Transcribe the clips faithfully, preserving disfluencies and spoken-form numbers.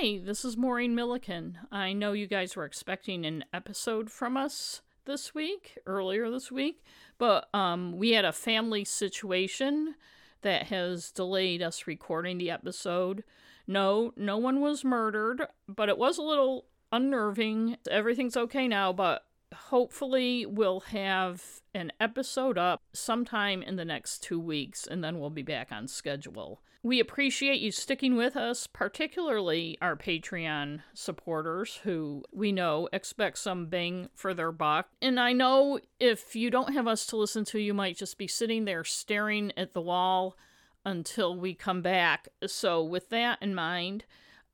Hi, this is Maureen Milliken. I know you guys were expecting an episode from us this week, earlier this week, but um, we had a family situation that has delayed us recording the episode. No, no one was murdered, but it was a little unnerving. Everything's okay now, but hopefully we'll have an episode up sometime in the next two weeks, and then we'll be back on schedule. We appreciate you sticking with us, particularly our Patreon supporters who we know expect some bang for their buck. And I know if you don't have us to listen to, you might just be sitting there staring at the wall until we come back. So with that in mind,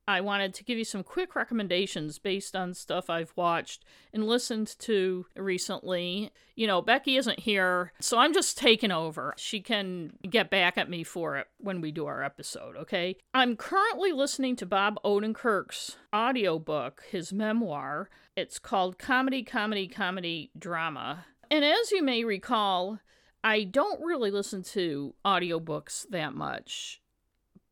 I wanted to give you some quick recommendations based on stuff I've watched and listened to recently. You know, Becky isn't here, so I'm just taking over. She can get back at me for it when we do our episode, okay? I'm currently listening to Bob Odenkirk's audiobook, his memoir. It's called Comedy, Comedy, Comedy, Drama. And as you may recall, I don't really listen to audiobooks that much.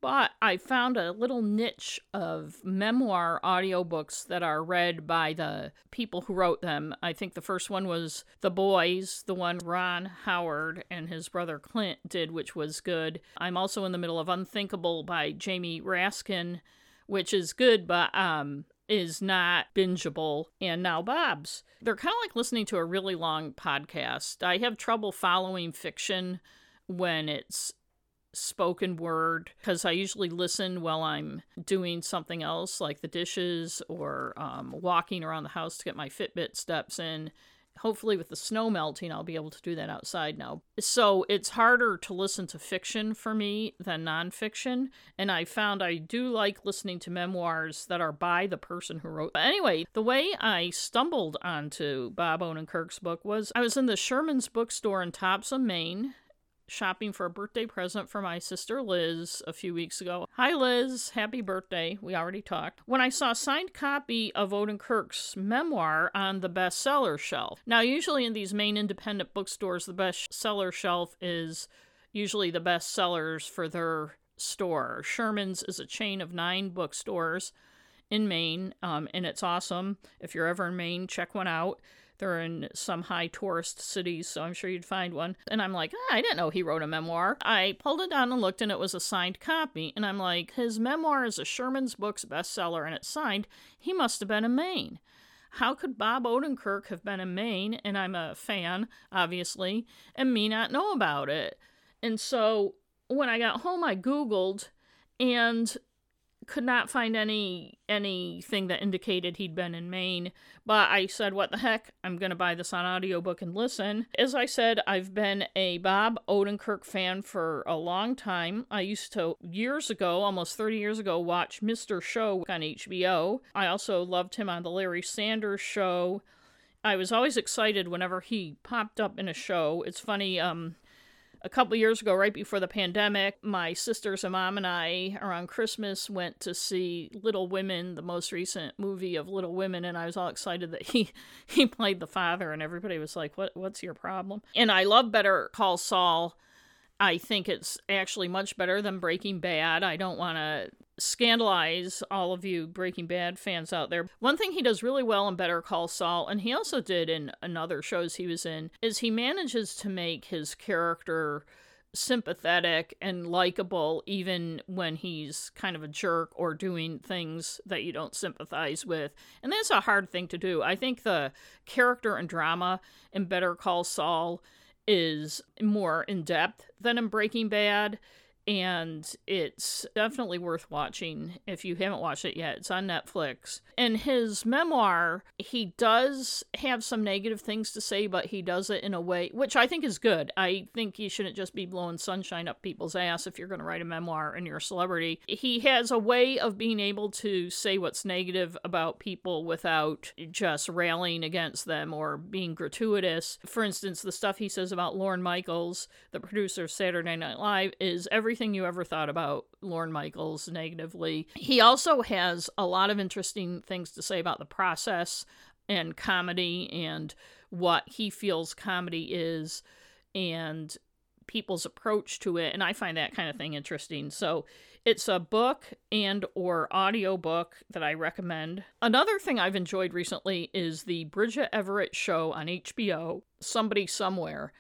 But I found a little niche of memoir audiobooks that are read by the people who wrote them. I think the first one was The Boys, the one Ron Howard and his brother Clint did, which was good. I'm also in the middle of Unthinkable by Jamie Raskin, which is good, but um, is not bingeable. And now Bob's. They're kind of like listening to a really long podcast. I have trouble following fiction when it's spoken word, because I usually listen while I'm doing something else like the dishes or um, walking around the house to get my Fitbit steps in. Hopefully with the snow melting, I'll be able to do that outside now. So it's harder to listen to fiction for me than nonfiction. And I found I do like listening to memoirs that are by the person who wrote. But anyway, the way I stumbled onto Bob Odenkirk's book was I was in the Sherman's bookstore in Topsham, Maine, shopping for a birthday present for my sister Liz a few weeks ago. Hi Liz, happy birthday. We already talked. When I saw a signed copy of Odenkirk's memoir on the bestseller shelf. Now usually in these main independent bookstores, the bestseller shelf is usually the best sellers for their store. Sherman's is a chain of nine bookstores in Maine, um, and it's awesome. If you're ever in Maine, check one out. They're in some high tourist cities, so I'm sure you'd find one. And I'm like, ah, I didn't know he wrote a memoir. I pulled it down and looked, and it was a signed copy. And I'm like, his memoir is a Sherman's Books bestseller, and it's signed. He must have been in Maine. How could Bob Odenkirk have been in Maine, and I'm a fan, obviously, and me not know about it? And so when I got home, I Googled, and could not find any anything that indicated he'd been in Maine, but I said, what the heck, I'm going to buy this on audiobook and listen. As I said, I've been a Bob Odenkirk fan for a long time. I used to, years ago, almost thirty years ago, watch Mister Show on H B O. I also loved him on the Larry Sanders Show. I was always excited whenever he popped up in a show. It's funny, um... a couple years ago, right before the pandemic, my sisters and mom and I, around Christmas, went to see Little Women, the most recent movie of Little Women, and I was all excited that he, he played the father, and everybody was like, "What? What's your problem?" And I love Better Call Saul. I think it's actually much better than Breaking Bad. I don't want to scandalize all of you Breaking Bad fans out there. One thing he does really well in Better Call Saul, and he also did in another shows he was in, is he manages to make his character sympathetic and likable even when he's kind of a jerk or doing things that you don't sympathize with. And that's a hard thing to do. I think the character and drama in Better Call Saul is more in-depth than in Breaking Bad. And it's definitely worth watching if you haven't watched it yet. It's on Netflix. In his memoir, he does have some negative things to say, but he does it in a way, which I think is good. I think you shouldn't just be blowing sunshine up people's ass if you're going to write a memoir and you're a celebrity. He has a way of being able to say what's negative about people without just rallying against them or being gratuitous. For instance, the stuff he says about Lorne Michaels, the producer of Saturday Night Live, is everything you ever thought about Lorne Michaels negatively. He also has a lot of interesting things to say about the process and comedy and what he feels comedy is and people's approach to it. And I find that kind of thing interesting. So It's a book and or audiobook that I recommend. Another thing I've enjoyed recently is the Bridget Everett show on H B O, Somebody Somewhere.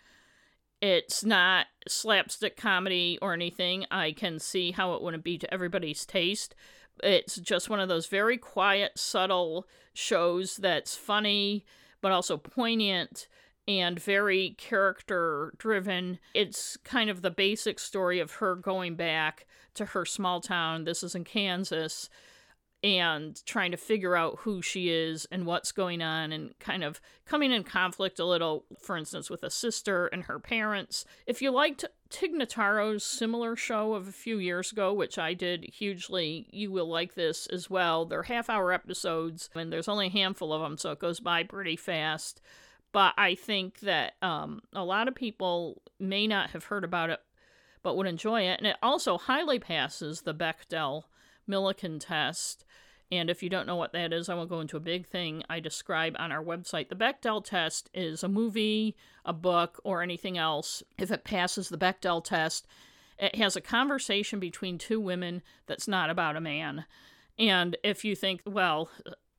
It's not slapstick comedy or anything. I can see how it wouldn't be to everybody's taste. It's just one of those very quiet, subtle shows that's funny, but also poignant and very character-driven. It's kind of the basic story of her going back to her small town, this is in Kansas, and trying to figure out who she is and what's going on and kind of coming in conflict a little, for instance, with a sister and her parents. If you liked Tig Notaro's similar show of a few years ago, which I did hugely, you will like this as well. They're half-hour episodes, and there's only a handful of them, so it goes by pretty fast. But I think that um, a lot of people may not have heard about it, but would enjoy it. And it also highly passes the Bechdel Milliken test. And if you don't know what that is, I won't go into a big thing I describe on our website. The Bechdel test is a movie, a book, or anything else. If it passes the Bechdel test, it has a conversation between two women that's not about a man. And if you think, well,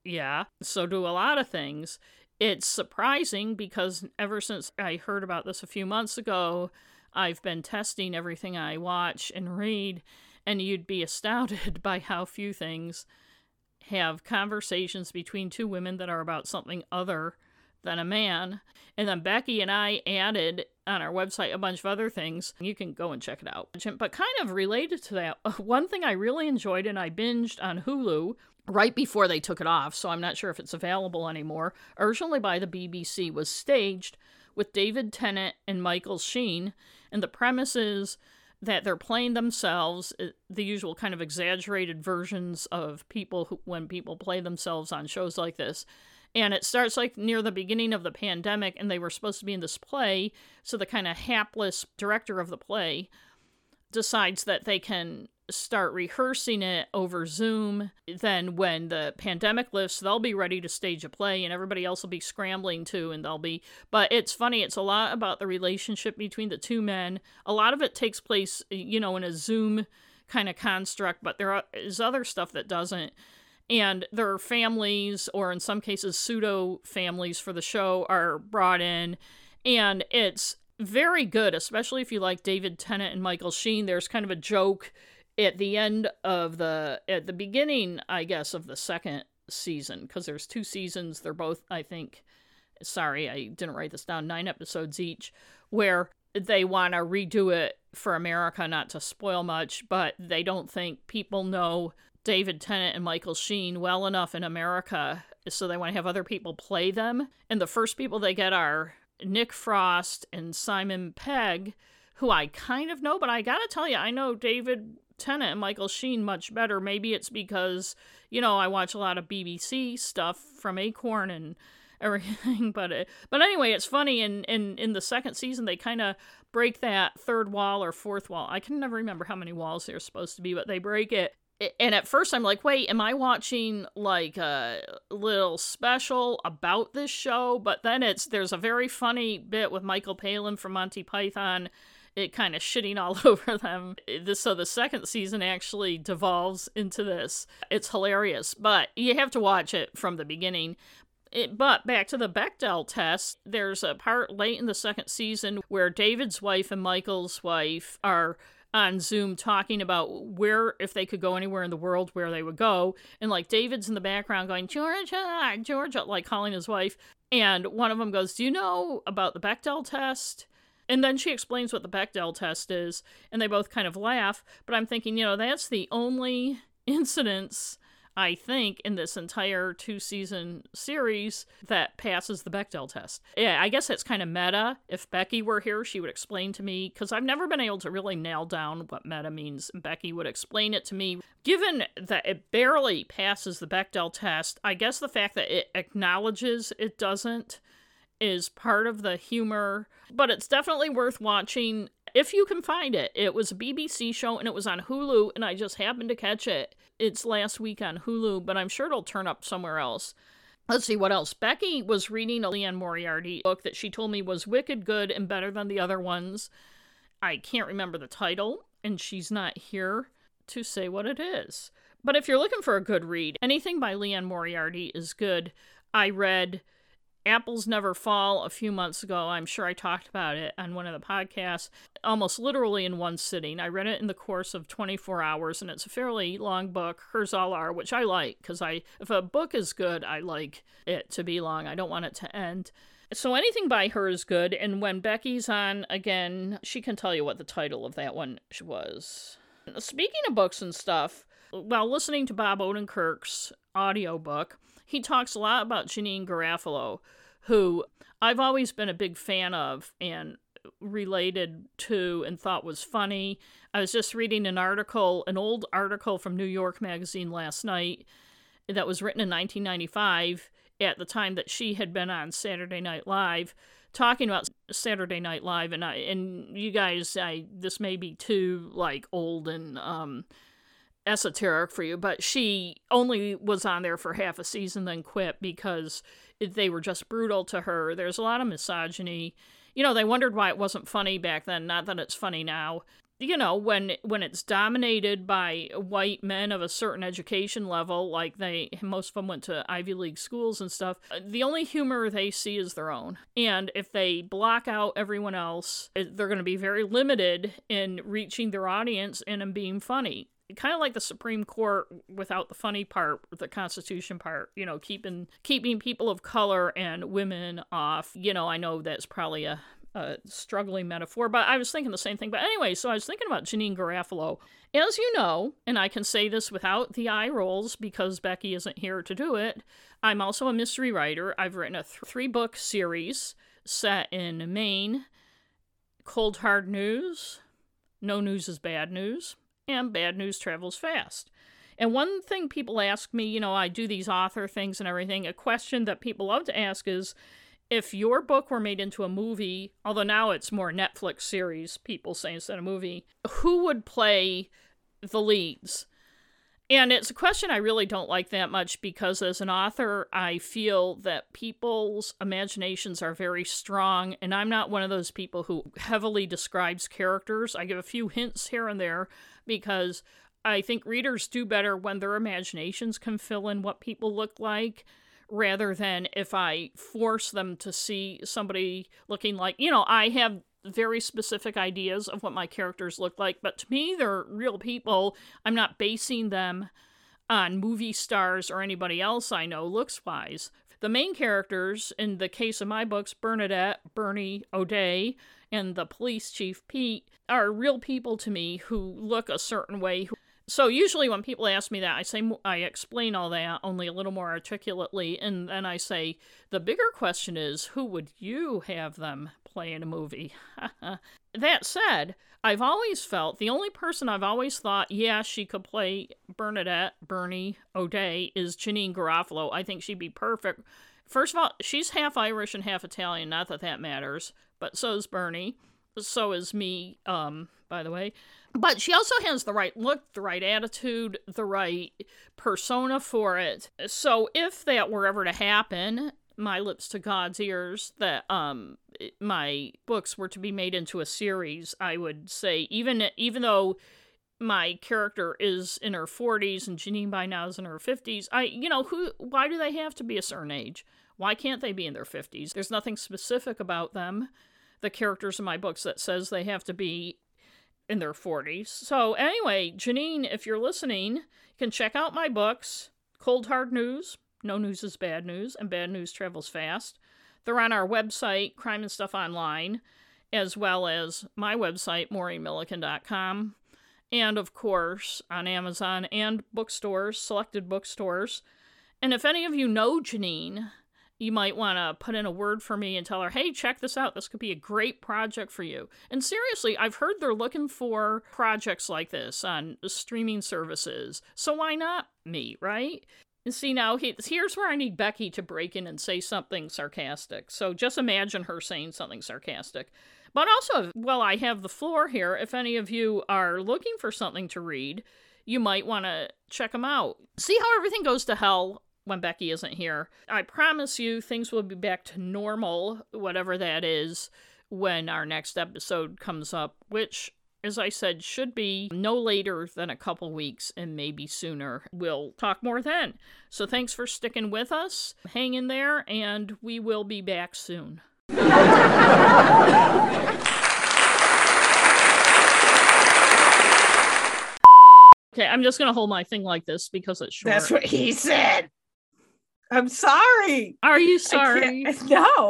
yeah, so do a lot of things. It's surprising because ever since I heard about this a few months ago, I've been testing everything I watch and read, and you'd be astounded by how few things have conversations between two women that are about something other than a man. And then Becky and I added on our website a bunch of other things. You can go and check it out. But kind of related to that, one thing I really enjoyed, and I binged on Hulu right before they took it off, so I'm not sure if it's available anymore, originally by the B B C, was Staged with David Tennant and Michael Sheen, and the premise is that they're playing themselves, the usual kind of exaggerated versions of people who, when people play themselves on shows like this. And it starts like near the beginning of the pandemic, and they were supposed to be in this play, so the kind of hapless director of the play decides that they can start rehearsing it over Zoom. Then when the pandemic lifts, they'll be ready to stage a play, and everybody else will be scrambling too, and they'll be... But it's funny, it's a lot about the relationship between the two men. A lot of it takes place, you know, in a Zoom kind of construct, but there is other stuff that doesn't. And their families, or in some cases pseudo-families for the show, are brought in, and it's very good, especially if you like David Tennant and Michael Sheen. There's kind of a joke at the end of the, at the beginning, I guess, of the second season, because there's two seasons, they're both, I think, sorry, I didn't write this down, nine episodes each, where they want to redo it for America, not to spoil much, but they don't think people know David Tennant and Michael Sheen well enough in America, so they want to have other people play them, and the first people they get are Nick Frost and Simon Pegg, who I kind of know, but I gotta tell you, I know David Tennant and Michael Sheen much better. Maybe it's because, you know, I watch a lot of B B C stuff from Acorn and everything, but it, but anyway, it's funny, and in, in, in the second season, they kind of break that third wall or fourth wall. I can never remember how many walls there's supposed to be, but they break it. And at first I'm like, wait, am I watching like a little special about this show? But then it's, there's a very funny bit with Michael Palin from Monty Python, it kind of shitting all over them. So the second season actually devolves into this. It's hilarious, but you have to watch it from the beginning. It, but back to the Bechdel test, there's a part late in the second season where David's wife and Michael's wife are on Zoom talking about where, if they could go anywhere in the world, where they would go. And like David's in the background going, Georgia, Georgia, like calling his wife. And one of them goes, do you know about the Bechdel test? And then she explains what the Bechdel test is. And they both kind of laugh. But I'm thinking, you know, that's the only incidence, I think, in this entire two-season series that passes the Bechdel test. Yeah, I guess that's kind of meta. If Becky were here, she would explain to me, because I've never been able to really nail down what meta means. Becky would explain it to me. Given that it barely passes the Bechdel test, I guess the fact that it acknowledges it doesn't is part of the humor, but it's definitely worth watching if you can find it. It was a B B C show, and it was on Hulu, and I just happened to catch it. It's last week on Hulu, but I'm sure it'll turn up somewhere else. Let's see what else. Becky was reading a Leanne Moriarty book that she told me was wicked good and better than the other ones. I can't remember the title, and she's not here. to say what it is. But if you're looking for a good read, anything by Leanne Moriarty is good. I read Apples Never Fall a few months ago. I'm sure I talked about it on one of the podcasts, almost literally in one sitting. I read it in the course of twenty-four hours, and it's a fairly long book. Hers all are, which I like, because I, if a book is good, I like it to be long. I don't want it to end. So anything by her is good, and when Becky's on again, she can tell you what the title of that one was. Speaking of books and stuff, while listening to Bob Odenkirk's audiobook, he talks a lot about Janine Garofalo, who I've always been a big fan of and related to and thought was funny. I was just reading an article, an old article from New York Magazine last night that was written in nineteen ninety-five at the time that she had been on Saturday Night Live, talking about Saturday Night Live. And I, and you guys, I this may be too, like, old and um, esoteric for you, but she only was on there for half a season, then quit because they were just brutal to her. There's a lot of misogyny. You know, they wondered why it wasn't funny back then, not that it's funny now. You know, when when it's dominated by white men of a certain education level, like they, most of them went to Ivy League schools and stuff, the only humor they see is their own. And if they block out everyone else, they're going to be very limited in reaching their audience and in being funny. Kind of like the Supreme Court without the funny part, the Constitution part, you know, keeping keeping people of color and women off. You know, I know that's probably a... a struggling metaphor, but I was thinking the same thing. But anyway, so I was thinking about Janine Garofalo. As you know, and I can say this without the eye rolls because Becky isn't here to do it, I'm also a mystery writer. I've written a th- three-book series set in Maine, Cold Hard News, No News is Bad News, and Bad News Travels Fast. And one thing people ask me, you know, I do these author things and everything, a question that people love to ask is, if your book were made into a movie, although now it's more Netflix series, people say, instead of movie, who would play the leads? And it's a question I really don't like that much because as an author, I feel that people's imaginations are very strong, and I'm not one of those people who heavily describes characters. I give a few hints here and there because I think readers do better when their imaginations can fill in what people look like, rather than if I force them to see somebody looking like, you know, I have very specific ideas of what my characters look like, but to me, they're real people. I'm not basing them on movie stars or anybody else I know looks-wise. The main characters, in the case of my books, Bernadette, Bernie O'Day, and the police chief, Pete, are real people to me who look a certain way. So usually when people ask me that, I say I explain all that, only a little more articulately, and then I say, the bigger question is, who would you have them play in a movie? That said, I've always felt, the only person I've always thought, yeah, she could play Bernadette, Bernie O'Day, is Janine Garofalo. I think she'd be perfect. First of all, she's half Irish and half Italian, not that that matters, but so is Bernie. So is me, um, by the way. But she also has the right look, the right attitude, the right persona for it. So if that were ever to happen, my lips to God's ears, that um, my books were to be made into a series, I would say, even even though my character is in her forties and Janine by now is in her fifties, I, you know, who? Why do they have to be a certain age? Why can't they be in their fifties? There's nothing specific about them, the characters in my books, that says they have to be in their forties. So anyway, Janine, if you're listening, you can check out my books, Cold Hard News, No News is Bad News, and Bad News Travels Fast. They're on our website, Crime and Stuff Online, as well as my website, Maureen Milliken dot com, and of course on Amazon and bookstores, selected bookstores. And if any of you know Janine, you might want to put in a word for me and tell her, hey, check this out. This could be a great project for you. And seriously, I've heard they're looking for projects like this on streaming services. So why not me, right? And see, now he, here's where I need Becky to break in and say something sarcastic. So just imagine her saying something sarcastic. But also, while I have the floor here, if any of you are looking for something to read, you might want to check them out. See how everything goes to hell when Becky isn't here. I promise you things will be back to normal, whatever that is, when our next episode comes up, which as I said, should be no later than a couple weeks and maybe sooner. We'll talk more then. So thanks for sticking with us. Hang in there, and we will be back soon. Okay, I'm just going to hold my thing like this because it's short. That's what he said. I'm sorry. Are you sorry? No.